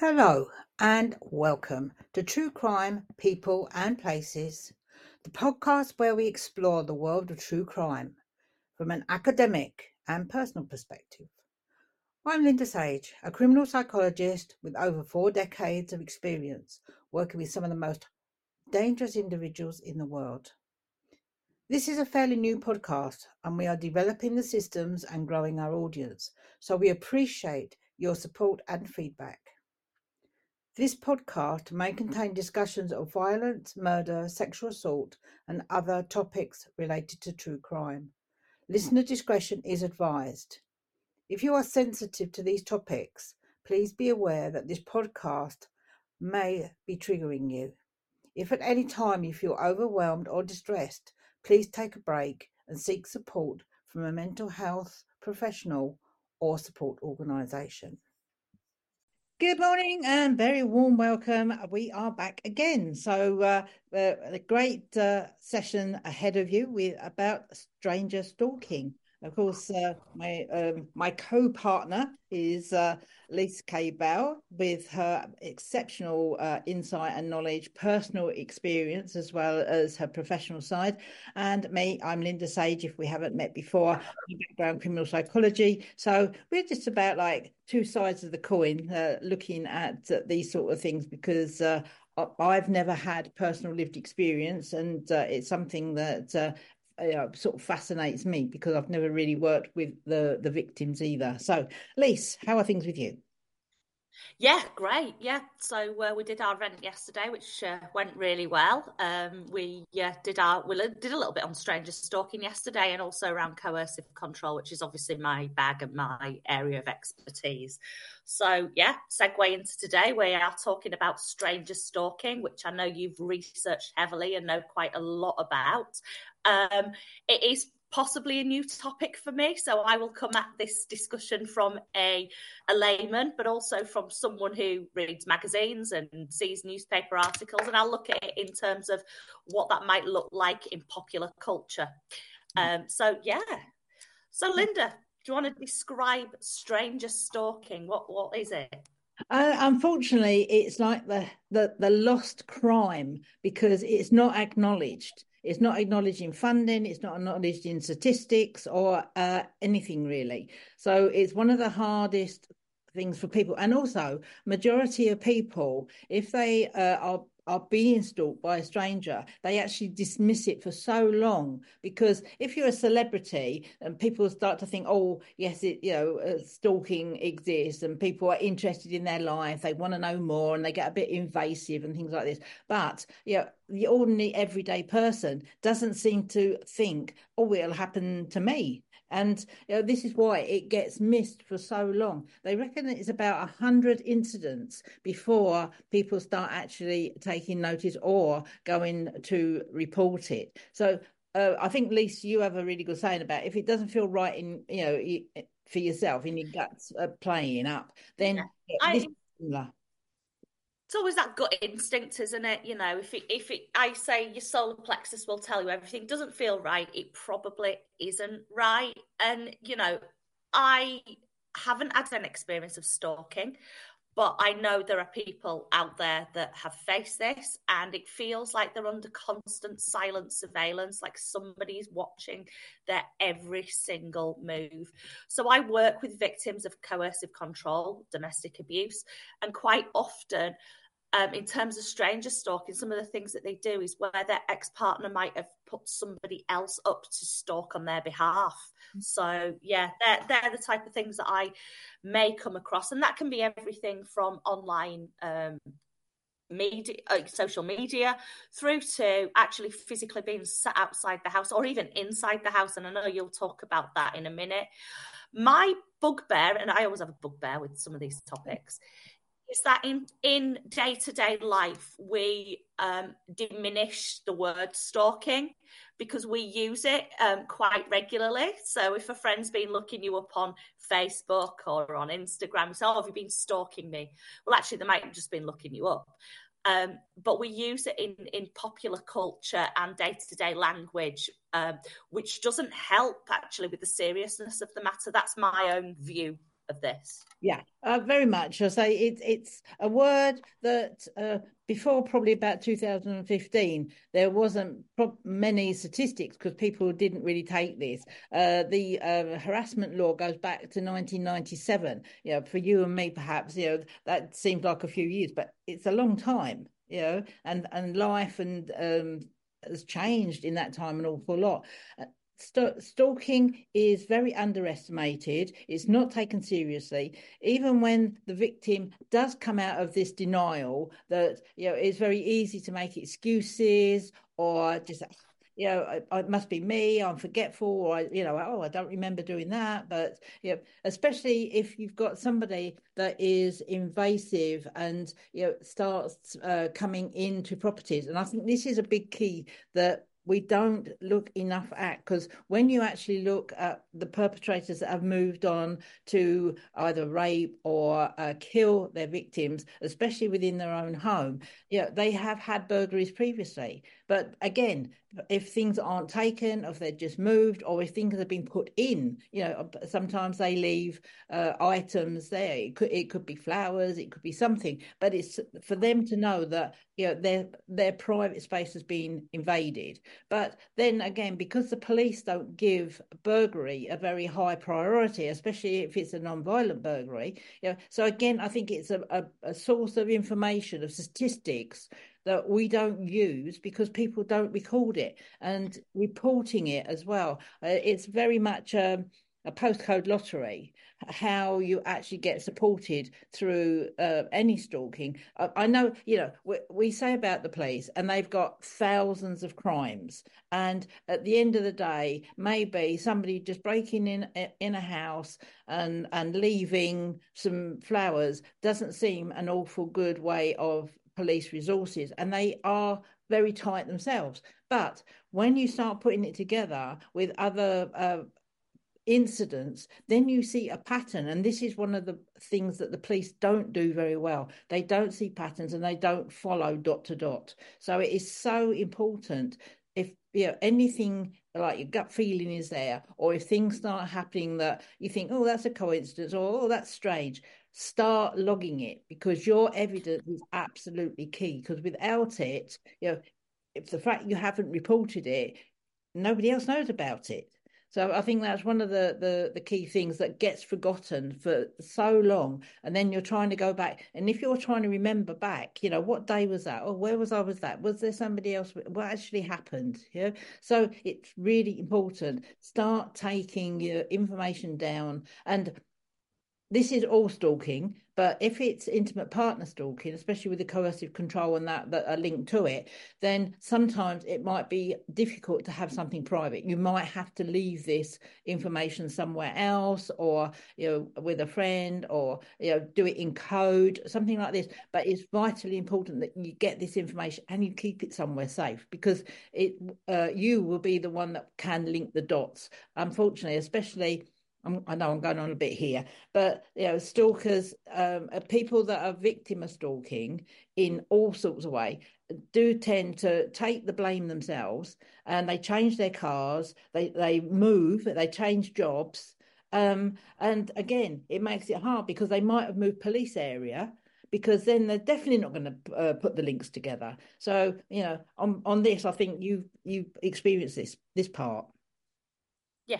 Hello and welcome to True Crime, People and Places, the podcast where we explore the world of true crime from an academic and personal perspective. I'm Linda Sage, a criminal psychologist with over 4 decades of experience working with some of the most dangerous individuals in the world. This is a fairly new podcast and we are developing the systems and growing our audience, so we appreciate your support and feedback. This podcast may contain discussions of violence, murder, sexual assault, and other topics related to true crime. Listener discretion is advised. If you are sensitive to these topics, please be aware that this podcast may be triggering you. If at any time you feel overwhelmed or distressed, please take a break and seek support from a mental health professional or support organisation. Good morning and very warm welcome. We are back again. So a great session ahead of you with about stranger stalking. Of course, my co-partner is Lisa Kay Bell with her exceptional insight and knowledge, personal experience, as well as her professional side. And me, I'm Linda Sage, if we haven't met before, my background criminal psychology. So we're just about like two sides of the coin looking at these sort of things because I've never had personal lived experience and it's something that sort of fascinates me because I've never really worked with the victims either. So, Lise, how are things with you? Yeah, great. Yeah, so we did our rent yesterday, which went really well. We did a little bit on stranger stalking yesterday, and also around coercive control, which is obviously my bag and my area of expertise. So yeah, segue into today. We are talking about stranger stalking, which I know you've researched heavily and know quite a lot about. It is possibly a new topic for me, so I will come at this discussion from a layman, but also from someone who reads magazines and sees newspaper articles, and I'll look at it in terms of what that might look like in popular culture. So Linda, do you want to describe stranger stalking? What is it? Unfortunately, it's like the lost crime because it's not acknowledged. It's not acknowledged in funding, it's not acknowledged in statistics or anything really. So it's one of the hardest things for people. And also, majority of people, if they are being stalked by a stranger, they actually dismiss it for so long, because if you're a celebrity and people start to think, oh yes, stalking exists and people are interested in their life, they want to know more and they get a bit invasive and things like this. But the ordinary everyday person doesn't seem to think, oh, it'll happen to me. And this is why it gets missed for so long. They reckon it's about 100 incidents before people start actually taking notice or going to report it. So I think, Lisa, you have a really good saying about if it doesn't feel right in, for yourself, in your guts playing up, then... Yeah. It's always that gut instinct, isn't it? I say your solar plexus will tell you everything doesn't feel right, it probably isn't right. And, I haven't had an experience of stalking, but I know there are people out there that have faced this, and it feels like they're under constant silent surveillance, like somebody's watching their every single move. So I work with victims of coercive control, domestic abuse, and quite often, in terms of stranger stalking, some of the things that they do is where their ex-partner might have put somebody else up to stalk on their behalf. So, yeah, they're the type of things that I may come across. And that can be everything from online media, social media, through to actually physically being sat outside the house or even inside the house. And I know you'll talk about that in a minute. My bugbear, and I always have a bugbear with some of these topics, is that in day-to-day life, we diminish the word stalking because we use it quite regularly. So if a friend's been looking you up on Facebook or on Instagram, so, oh, have you been stalking me? Well, actually, they might have just been looking you up. But we use it in popular culture and day-to-day language, which doesn't help, actually, with the seriousness of the matter. That's my own view of this? Yeah, very much. I say it's a word that before probably about 2015, there wasn't many statistics because people didn't really take this. The harassment law goes back to 1997. You know, for you and me, perhaps, you know, that seems like a few years, but it's a long time, you know, and life and has changed in that time an awful lot. Stalking is very underestimated. It's not taken seriously. Even when the victim does come out of this denial that, you know, it's very easy to make excuses or just, you know, it must be me, I'm forgetful, or, you know, oh, I don't remember doing that. But, you know, especially if you've got somebody that is invasive and, you know, starts coming into properties. And I think this is a big key that we don't look enough at, because when you actually look at the perpetrators that have moved on to either rape or kill their victims, especially within their own home, you know, they have had burglaries previously. But again, if things aren't taken, if they're just moved, or if things have been put in, you know, sometimes they leave items there. It could be flowers, it could be something, but it's for them to know that, you know, their private space has been invaded. But then again, because the police don't give burglary a very high priority, especially if it's a non-violent burglary, you know, so again, I think it's a source of information, of statistics that we don't use because people don't record it, and reporting it as well. It's very much a postcode lottery, how you actually get supported through any stalking. I know, you know, we say about the police and they've got thousands of crimes, and at the end of the day, maybe somebody just breaking in a house and leaving some flowers doesn't seem an awful good way of police resources, and they are very tight themselves. But when you start putting it together with other incidents, then you see a pattern, and this is one of the things that the police don't do very well. They don't see patterns and they don't follow dot to dot. So it is so important, if, you know, anything like your gut feeling is there, or if things start happening that you think, oh, that's a coincidence, or oh, that's strange, start logging it, because your evidence is absolutely key. Because without it, you know, if the fact you haven't reported it, nobody else knows about it. So I think that's one of the key things that gets forgotten for so long. And then you're trying to go back. And if you're trying to remember back, you know, what day was that? Or where was I with that? Was there somebody else? What actually happened? Yeah. So it's really important. Start taking your information down. And this is all stalking, but if it's intimate partner stalking, especially with the coercive control and that are linked to it, then sometimes it might be difficult to have something private. You might have to leave this information somewhere else, or, you know, with a friend, or, you know, do it in code, something like this. But it's vitally important that you get this information and you keep it somewhere safe, because it you will be the one that can link the dots. Unfortunately, especially, I know I'm going on a bit here, but, you know, stalkers, are people that are victim of stalking in all sorts of ways, do tend to take the blame themselves, and they change their cars, they move, they change jobs. And again, it makes it hard because they might have moved police area, because then they're definitely not going to put the links together. So, you know, on this, I think you experienced this part. Yeah,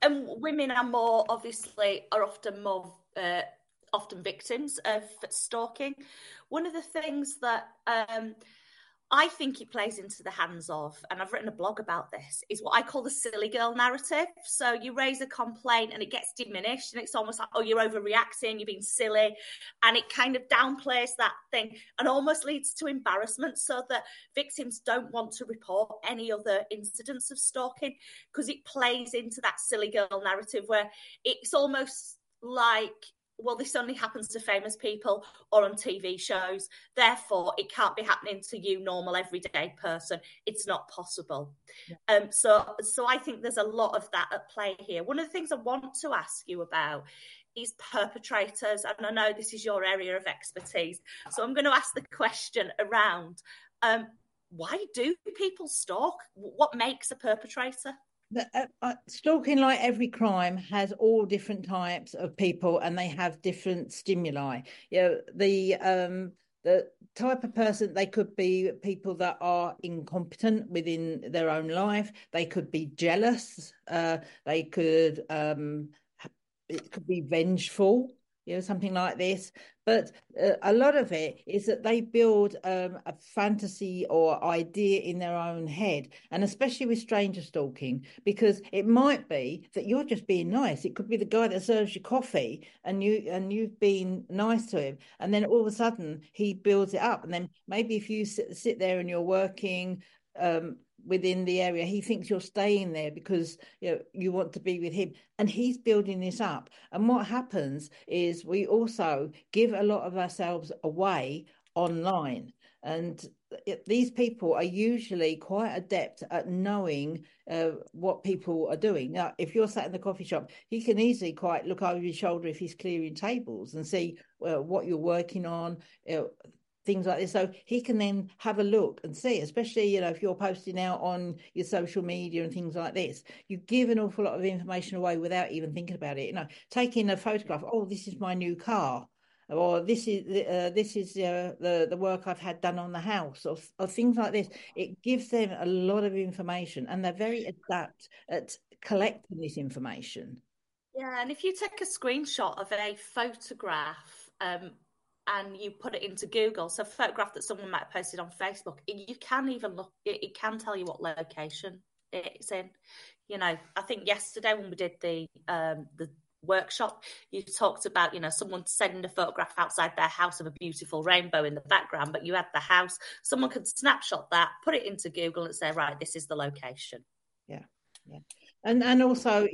and women are more, obviously, are often more often victims of stalking. One of the things that I think it plays into the hands of, and I've written a blog about this, is what I call the silly girl narrative. So you raise a complaint and it gets diminished, and it's almost like, oh, you're overreacting, you're being silly, and it kind of downplays that thing and almost leads to embarrassment, so that victims don't want to report any other incidents of stalking because it plays into that silly girl narrative where it's almost like, well, this only happens to famous people or on TV shows, therefore it can't be happening to you, normal, everyday person. It's not possible. Yeah. So I think there's a lot of that at play here. One of the things I want to ask you about is perpetrators, and I know this is your area of expertise, so I'm going to ask the question around why do people stalk? What makes a perpetrator? Stalking, like every crime, has all different types of people, and they have different stimuli. You know, the type of person, they could be people that are incompetent within their own life. They could be jealous. They could it could be vengeful. You know, something like this. But a lot of it is that they build a fantasy or idea in their own head, and especially with stranger stalking, because it might be that you're just being nice. It could be the guy that serves you coffee, and you've been nice to him, and then all of a sudden he builds it up, and then maybe if you sit there and you're working within the area, he thinks you're staying there because you want to be with him, and he's building this up. And what happens is we also give a lot of ourselves away online, and these people are usually quite adept at knowing what people are doing. Now, if you're sat in the coffee shop, he can easily quite look over his shoulder if he's clearing tables and see what you're working on, things like this. So he can then have a look and see, especially, if you're posting out on your social media and things like this, you give an awful lot of information away without even thinking about it. Taking a photograph, oh, this is my new car, or this is the work I've had done on the house, or things like this. It gives them a lot of information, and they're very adept at collecting this information. Yeah, and if you take a screenshot of a photograph, and you put it into Google, so a photograph that someone might have posted on Facebook, you can even look, it can tell you what location it's in. I think yesterday when we did the workshop, you talked about, someone sending a photograph outside their house of a beautiful rainbow in the background, but you had the house. Someone could snapshot that, put it into Google and say, right, this is the location. Yeah. And also,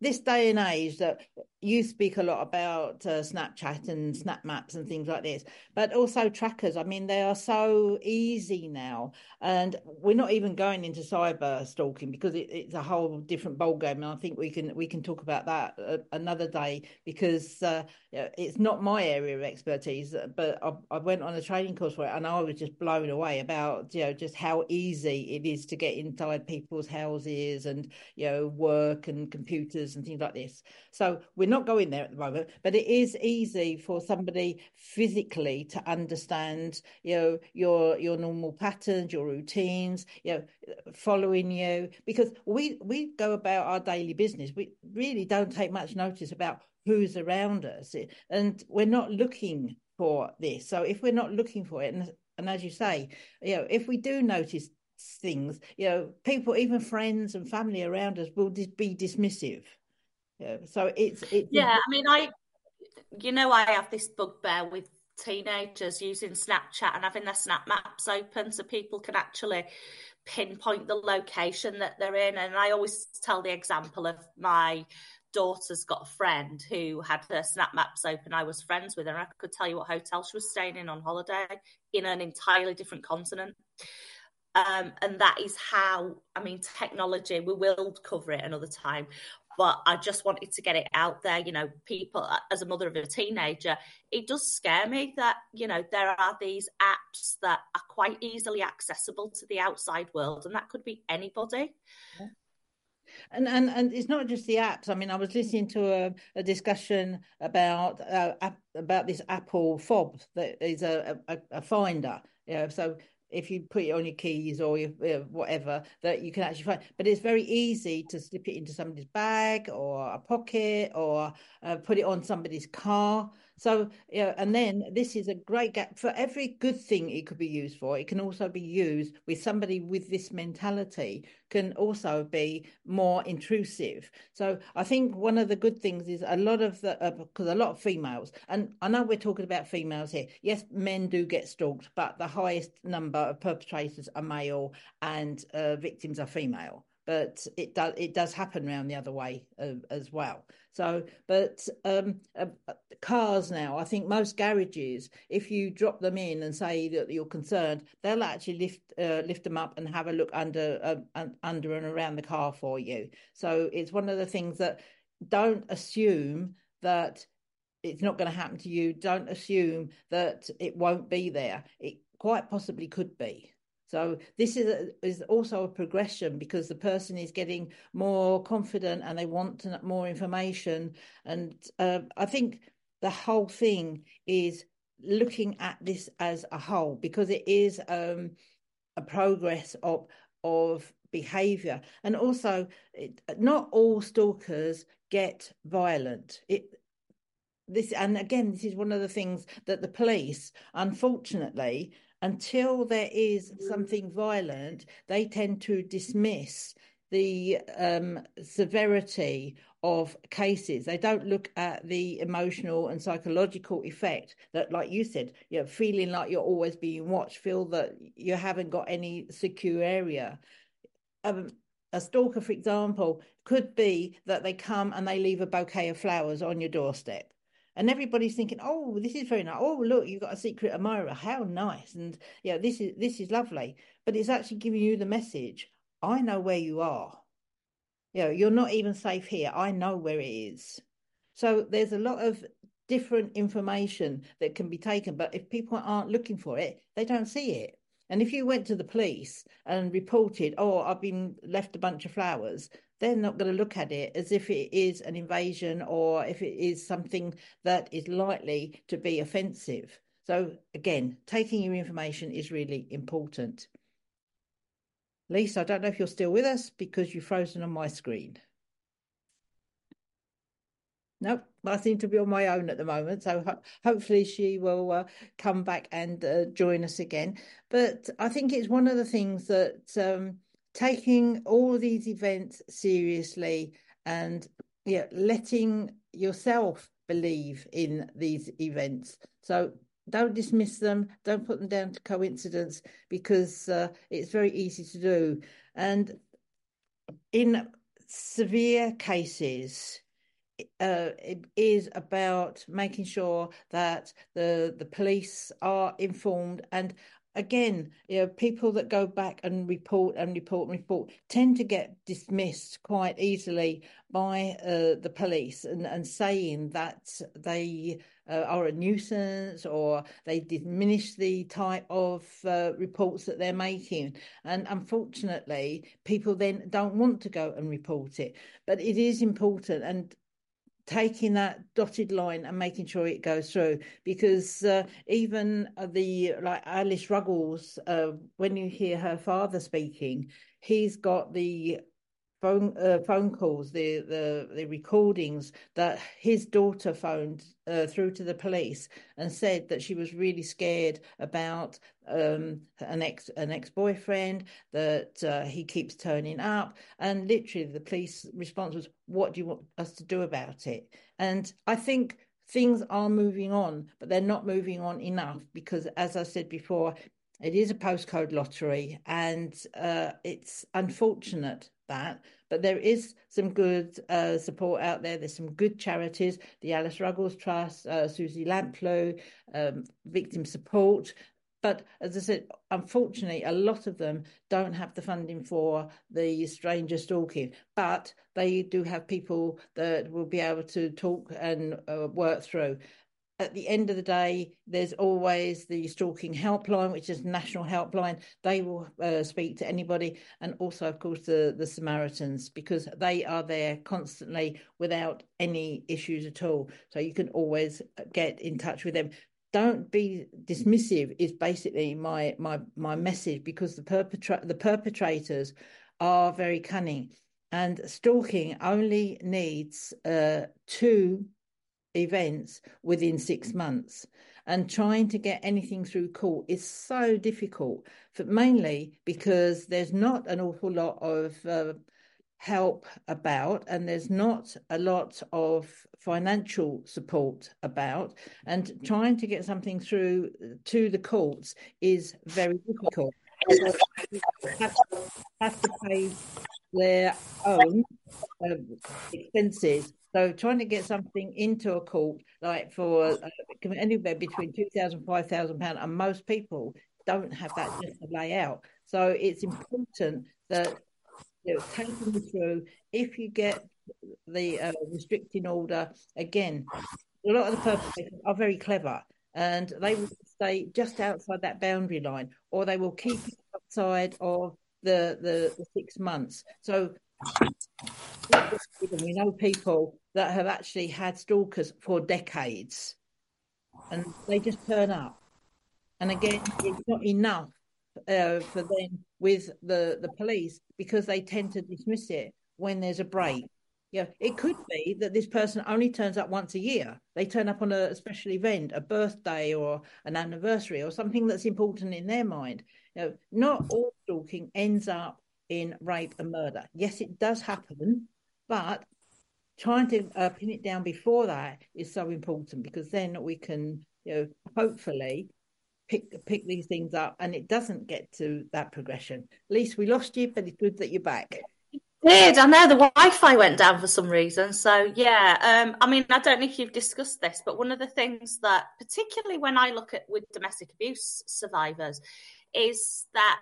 this day and age that you speak a lot about Snapchat and Snap Maps and things like this, but also trackers. I mean, they are so easy now, and we're not even going into cyber stalking because it's a whole different ballgame. And I think we can talk about that another day, because it's not my area of expertise. But I went on a training course for it, and I was just blown away about just how easy it is to get inside people's houses and work and computers and things like this. So we're not going there at the moment, but it is easy for somebody physically to understand, your normal patterns, your routines, following you, because we go about our daily business. We really don't take much notice about who's around us, and we're not looking for this. So if we're not looking for it, and as you say, if we do notice things, people, even friends and family around us, will be dismissive. Yeah, so it's yeah. I mean, I have this bugbear with teenagers using Snapchat and having their Snap Maps open so people can actually pinpoint the location that they're in. And I always tell the example of my daughter's got a friend who had her Snap Maps open. I was friends with her, and I could tell you what hotel she was staying in on holiday in an entirely different continent. And that is how, I mean, technology, we will cover it another time, but I just wanted to get it out there. People, as a mother of a teenager, it does scare me that, there are these apps that are quite easily accessible to the outside world, and that could be anybody. Yeah. And it's not just the apps. I mean, I was listening to a discussion about this Apple fob that is a finder. So if you put it on your keys or your, whatever, that you can actually find. But it's very easy to slip it into somebody's bag or a pocket, or put it on somebody's car. So, and then this is a great gap for every good thing it could be used for. It can also be used with somebody with this mentality, can also be more intrusive. So I think one of the good things is because a lot of females, and I know we're talking about females here. Yes, men do get stalked, but the highest number of perpetrators are male, and victims are female. But it does happen round the other way as well. So, but cars now, I think most garages, if you drop them in and say that you're concerned, they'll actually lift them up and have a look under and around the car for you. So it's one of the things that, don't assume that it's not going to happen to you. Don't assume that it won't be there. It quite possibly could be. So this is also a progression, because the person is getting more confident and they want more information. And I think the whole thing is looking at this as a whole, because it is a progress of behaviour. And also, not all stalkers get violent. And again, this is one of the things that the police, unfortunately, until there is something violent, they tend to dismiss the severity of cases. They don't look at the emotional and psychological effect that, like you said, you know, feeling like you're always being watched, feel that you haven't got any secure area. A stalker, for example, could be that they come and they leave a bouquet of flowers on your doorstep. And everybody's thinking, oh, this is very nice. Oh, look, you've got a secret admirer. How nice. And yeah, this is lovely. But it's actually giving you the message, I know where you are. You know, you're not even safe here. I know where it is. So there's a lot of different information that can be taken. But if people aren't looking for it, they don't see it. And if you went to the police and reported, oh, I've been left a bunch of flowers, they're not going to look at it as if it is an invasion or if it is something that is likely to be offensive. So again, taking your information is really important. Lisa, I don't know if you're still with us because you've frozen on my screen. Nope, I seem to be on my own at the moment. So hopefully she will come back and join us again. But I think it's one of the things that taking all these events seriously and letting yourself believe in these events. So don't dismiss them. Don't put them down to coincidence, because it's very easy to do. And in severe cases, it is about making sure that the police are informed. And again, people that go back and report tend to get dismissed quite easily by the police and saying that they are a nuisance or they diminish the type of reports that they're making. And unfortunately, people then don't want to go and report it. But it is important, and taking that dotted line and making sure it goes through, because even like Alice Ruggles, when you hear her father speaking, he's got the phone calls, the recordings that his daughter phoned through to the police and said that she was really scared about an ex-boyfriend, that he keeps turning up. And literally the police response was, what do you want us to do about it? And I think things are moving on, but they're not moving on enough, because as I said before, it is a postcode lottery, and it's unfortunate that, but there is some good support out there. There's some good charities, the Alice Ruggles Trust, Susie Lampleau, Victim Support. But as I said, unfortunately, a lot of them don't have the funding for the stranger stalking, but they do have people that will be able to talk and work through. At the end of the day, there's always the Stalking Helpline, which is national helpline. They will speak to anybody, and also, of course, the Samaritans, because they are there constantly without any issues at all. So you can always get in touch with them. Don't be dismissive is basically my message, because the perpetrators are very cunning, and stalking only needs two events within 6 months, and trying to get anything through court is so difficult, mainly because there's not an awful lot of help about, and there's not a lot of financial support about, and trying to get something through to the courts is very difficult. So have to pay their own expenses. So trying to get something into a court, like for anywhere between £2,000 and £5,000, and most people don't have that just to lay out. So it's important that taking you through, if you get the restricting order, again, a lot of the perpetrators are very clever, and they will stay just outside that boundary line, or they will keep outside of the 6 months. So we know people that have actually had stalkers for decades, and they just turn up. And again, it's not enough for them with the police, because they tend to dismiss it when there's a break. Yeah, it could be that this person only turns up once a year. They turn up on a special event, a birthday or an anniversary or something that's important in their mind. You know, not all stalking ends up in rape and murder. Yes, it does happen, but trying to pin it down before that is so important, because then we can, you know, hopefully pick these things up and it doesn't get to that progression. Lisa, we lost you, but it's good that you're back. Did I know the Wi-Fi went down for some reason? So yeah, I mean, I don't know if you've discussed this, but one of the things that, particularly when I look at with domestic abuse survivors, is that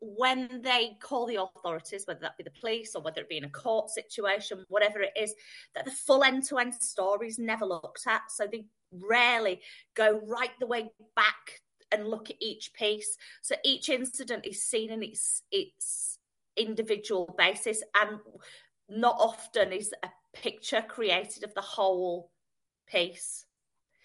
when they call the authorities, whether that be the police or whether it be in a court situation, whatever it is, that the full end-to-end story is never looked at. So they rarely go right the way back and look at each piece. So each incident is seen in its individual basis, and not often is a picture created of the whole piece.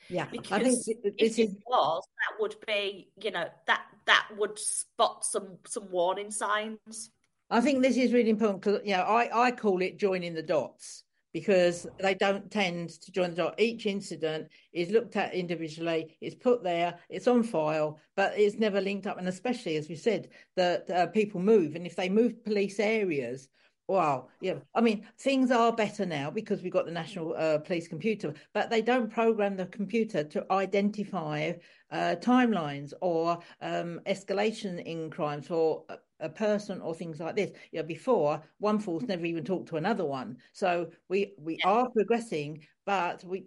Yeah, because I think if it was, that would be, you know, that would spot some warning signs. I think this is really important, because, you know, I call it joining the dots, because they don't tend to join the dots. Each incident is looked at individually, it's put there, it's on file, but it's never linked up. And especially, as we said, that people move, and if they move police areas, wow, yeah. I mean, things are better now because we've got the National Police Computer, but they don't program the computer to identify timelines or escalation in crimes for a person or things like this. You know, before, one force never even talked to another one. So we are progressing, but we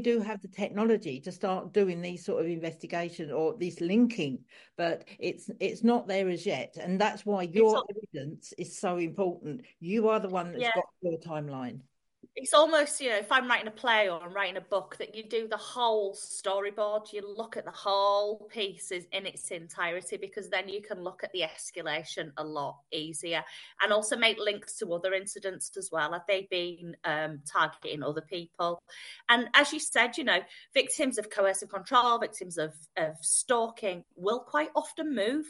do have the technology to start doing these sort of investigations or these linking, but it's not there as yet, and that's why your evidence is so important. You are the one that's got your timeline. It's almost, you know, if I'm writing a play or I'm writing a book, that you do the whole storyboard, you look at the whole pieces in its entirety, because then you can look at the escalation a lot easier, and also make links to other incidents as well. Have they been targeting other people? And as you said, you know, victims of coercive control, victims of stalking will quite often move.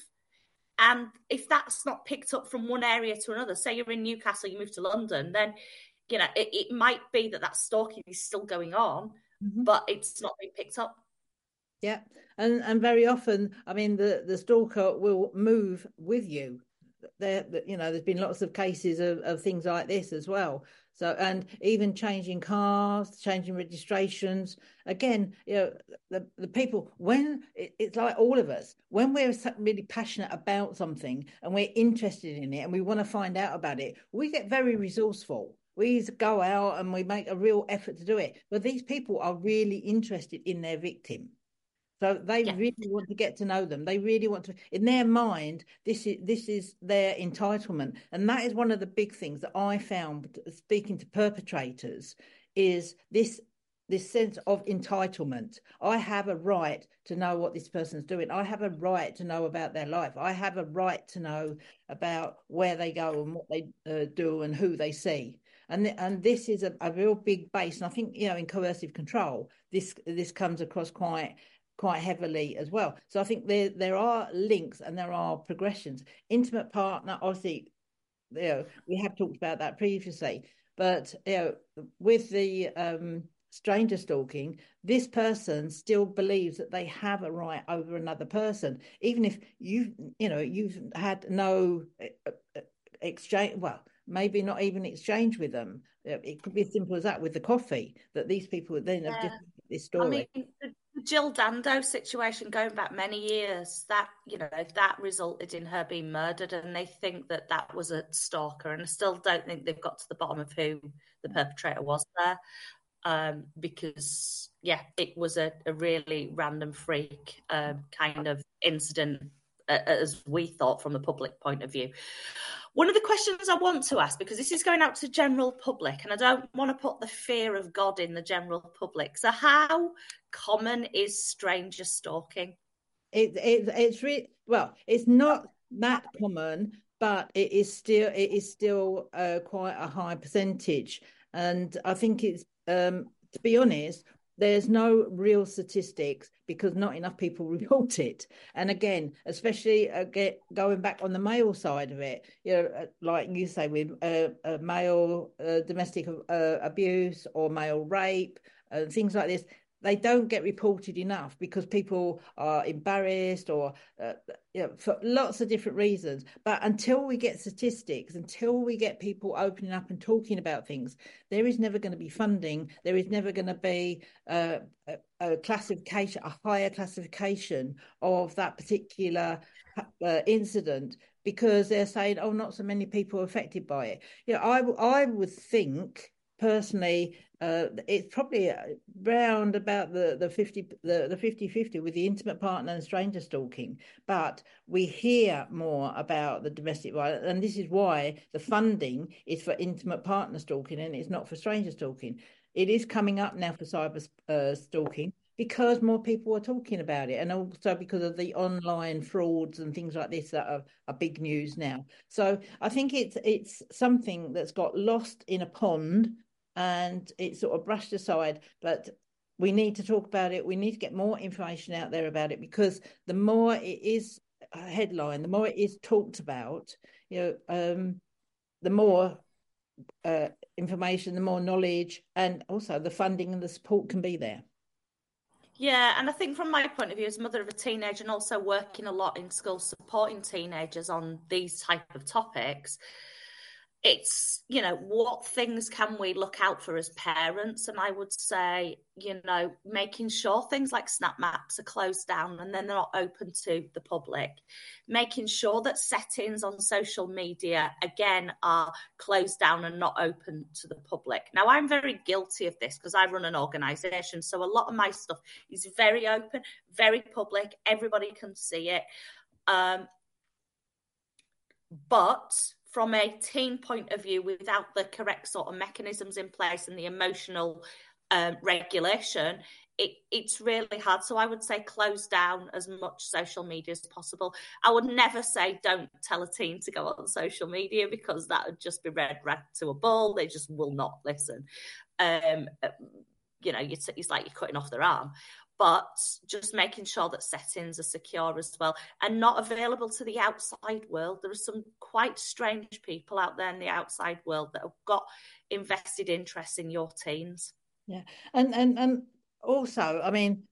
And if that's not picked up from one area to another, say you're in Newcastle, you move to London, then, you know, it might be that stalking is still going on, mm-hmm. but it's not being picked up. Yeah, and very often, I mean, the stalker will move with you. You know, there's been lots of cases of things like this as well. So, and even changing cars, changing registrations. Again, you know, the people, when it's like all of us, when we're really passionate about something and we're interested in it and we want to find out about it, we get very resourceful. We go out and we make a real effort to do it. But these people are really interested in their victim. So they really want to get to know them. They really want to, in their mind, this is their entitlement. And that is one of the big things that I found speaking to perpetrators, is this sense of entitlement. I have a right to know what this person's doing. I have a right to know about their life. I have a right to know about where they go and what they do and who they see. And this is a real big base. And I think, you know, in coercive control, this comes across quite heavily as well. So I think there are links and there are progressions. Intimate partner, obviously, you know, we have talked about that previously. But, you know, with the stranger stalking, this person still believes that they have a right over another person, even if you've had no exchange. Well, maybe not even exchange with them. It could be as simple as that with the coffee, that these people then have just this story. I mean, the Jill Dando situation going back many years, that, you know, that resulted in her being murdered, and they think that was a stalker, and I still don't think they've got to the bottom of who the perpetrator was there, because, yeah, it was a really random freak kind of incident, as we thought from the public point of view. One of the questions I want to ask, because this is going out to the general public, and I don't want to put the fear of God in the general public. So how common is stranger stalking? Well, it's not that common, but it is still quite a high percentage. And I think it's, to be honest, there's no real statistics because not enough people report it. And again, especially going back on the male side of it, you know, like you say, with male domestic abuse or male rape and things like this, they don't get reported enough because people are embarrassed or you know, for lots of different reasons. But until we get statistics, until we get people opening up and talking about things, there is never going to be funding. There is never going to be a classification, a higher classification of that particular incident, because they're saying, oh, not so many people are affected by it. You know, I would think personally, it's probably round about the 50-50 with the intimate partner and stranger stalking. But we hear more about the domestic violence, and this is why the funding is for intimate partner stalking and it's not for stranger stalking. It is coming up now for cyber stalking because more people are talking about it, and also because of the online frauds and things like this that are big news now. So I think it's something that's got lost in a pond, and it's sort of brushed aside, but we need to talk about it. We need to get more information out there about it, because the more it is a headline, the more it is talked about, you know, the more information, the more knowledge, and also the funding and the support can be there. Yeah, and I think from my point of view as mother of a teenager and also working a lot in schools supporting teenagers on these type of topics, it's, you know, what things can we look out for as parents? And I would say, you know, making sure things like Snap Maps are closed down and then they're not open to the public. Making sure that settings on social media, again, are closed down and not open to the public. Now, I'm very guilty of this because I run an organisation, so a lot of my stuff is very open, very public. Everybody can see it. But from a teen point of view, without the correct sort of mechanisms in place and the emotional regulation, it's really hard. So I would say close down as much social media as possible. I would never say don't tell a teen to go on social media, because that would just be red rag to a bull. They just will not listen. You know, it's like you're cutting off their arm. But just making sure that settings are secure as well and not available to the outside world. There are some quite strange people out there in the outside world that have got invested interests in your teens. Yeah. And also, I mean,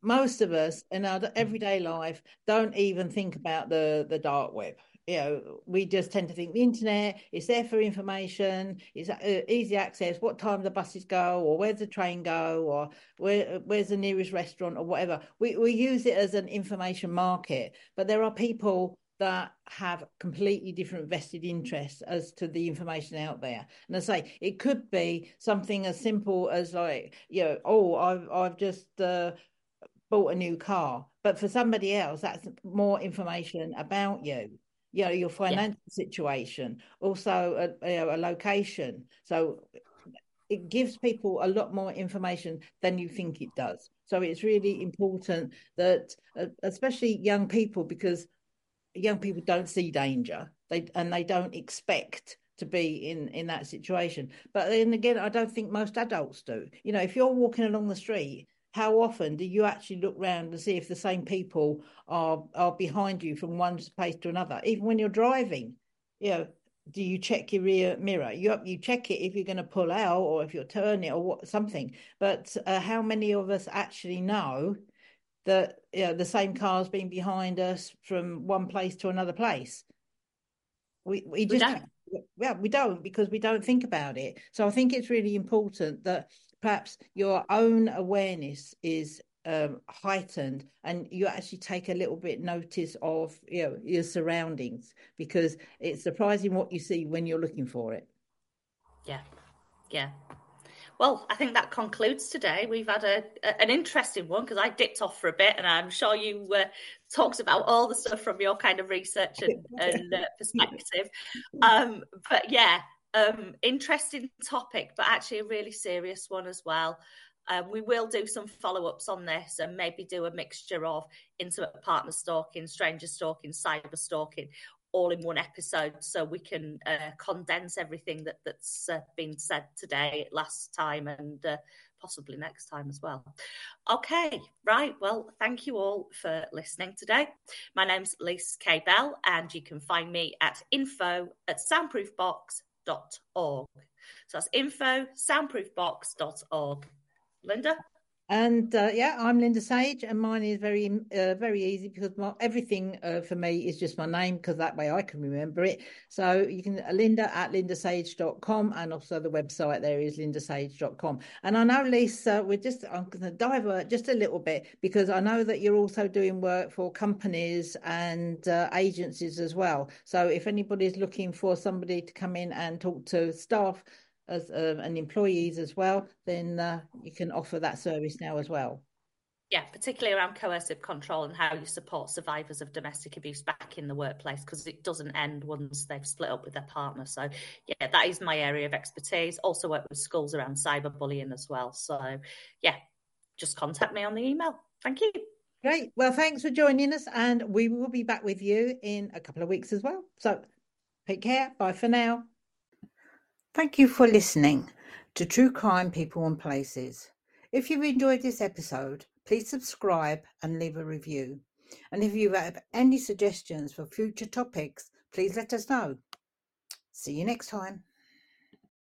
most of us in our everyday life don't even think about the dark web. You know, we just tend to think the internet is there for information, it's easy access, what time the buses go, or where's the train go, or where's the nearest restaurant, or whatever. We use it as an information market, but there are people that have completely different vested interests as to the information out there. And I say it could be something as simple as, like, you know, oh, I've just bought a new car, but for somebody else that's more information about you. You know, your financial situation, also a location. So it gives people a lot more information than you think it does. So it's really important that, especially young people, because young people don't see danger, they don't expect to be in that situation. But then again, I don't think most adults do. You know, if you're walking along the street, how often do you actually look round and see if the same people are behind you from one place to another? Even when you're driving, you know, do you check your rear mirror? You check it if you're going to pull out or if you're turning or something. But how many of us actually know that, you know, the same car's been behind us from one place to another place? We just don't. Yeah, we don't, because we don't think about it. So I think it's really important that perhaps your own awareness is heightened, and you actually take a little bit notice of, you know, your surroundings, because it's surprising what you see when you're looking for it. Yeah. Well, I think that concludes today. We've had an interesting one, because I dipped off for a bit, and I'm sure you talked about all the stuff from your kind of research and perspective. Interesting topic, but actually a really serious one as well. We will do some follow-ups on this and maybe do a mixture of intimate partner stalking, stranger stalking, cyber stalking, all in one episode, so we can condense everything that's been said today, last time, and possibly next time as well. Okay, right, well, thank you all for listening today. My name's Lisa Kay Bell, and you can find me at info@soundproofbox.org. So that's info@soundproofbox.org. Linda? And I'm Linda Sage, and mine is very easy, because everything for me is just my name, because that way I can remember it. So you can linda@lindasage.com, and also the website there is lindasage.com. And I know, Lisa, I'm going to divert just a little bit, because I know that you're also doing work for companies and agencies as well. So if anybody's looking for somebody to come in and talk to staff and employees as well, then you can offer that service now as well. Yeah, particularly around coercive control and how you support survivors of domestic abuse back in the workplace, because it doesn't end once they've split up with their partner. So, yeah, that is my area of expertise. Also work with schools around cyberbullying as well. So, yeah, just contact me on the email. Thank you. Great. Well, thanks for joining us, and we will be back with you in a couple of weeks as well. So take care. Bye for now. Thank you for listening to True Crime People and Places. If you've enjoyed this episode, please subscribe and leave a review. And if you have any suggestions for future topics, please let us know. See you next time.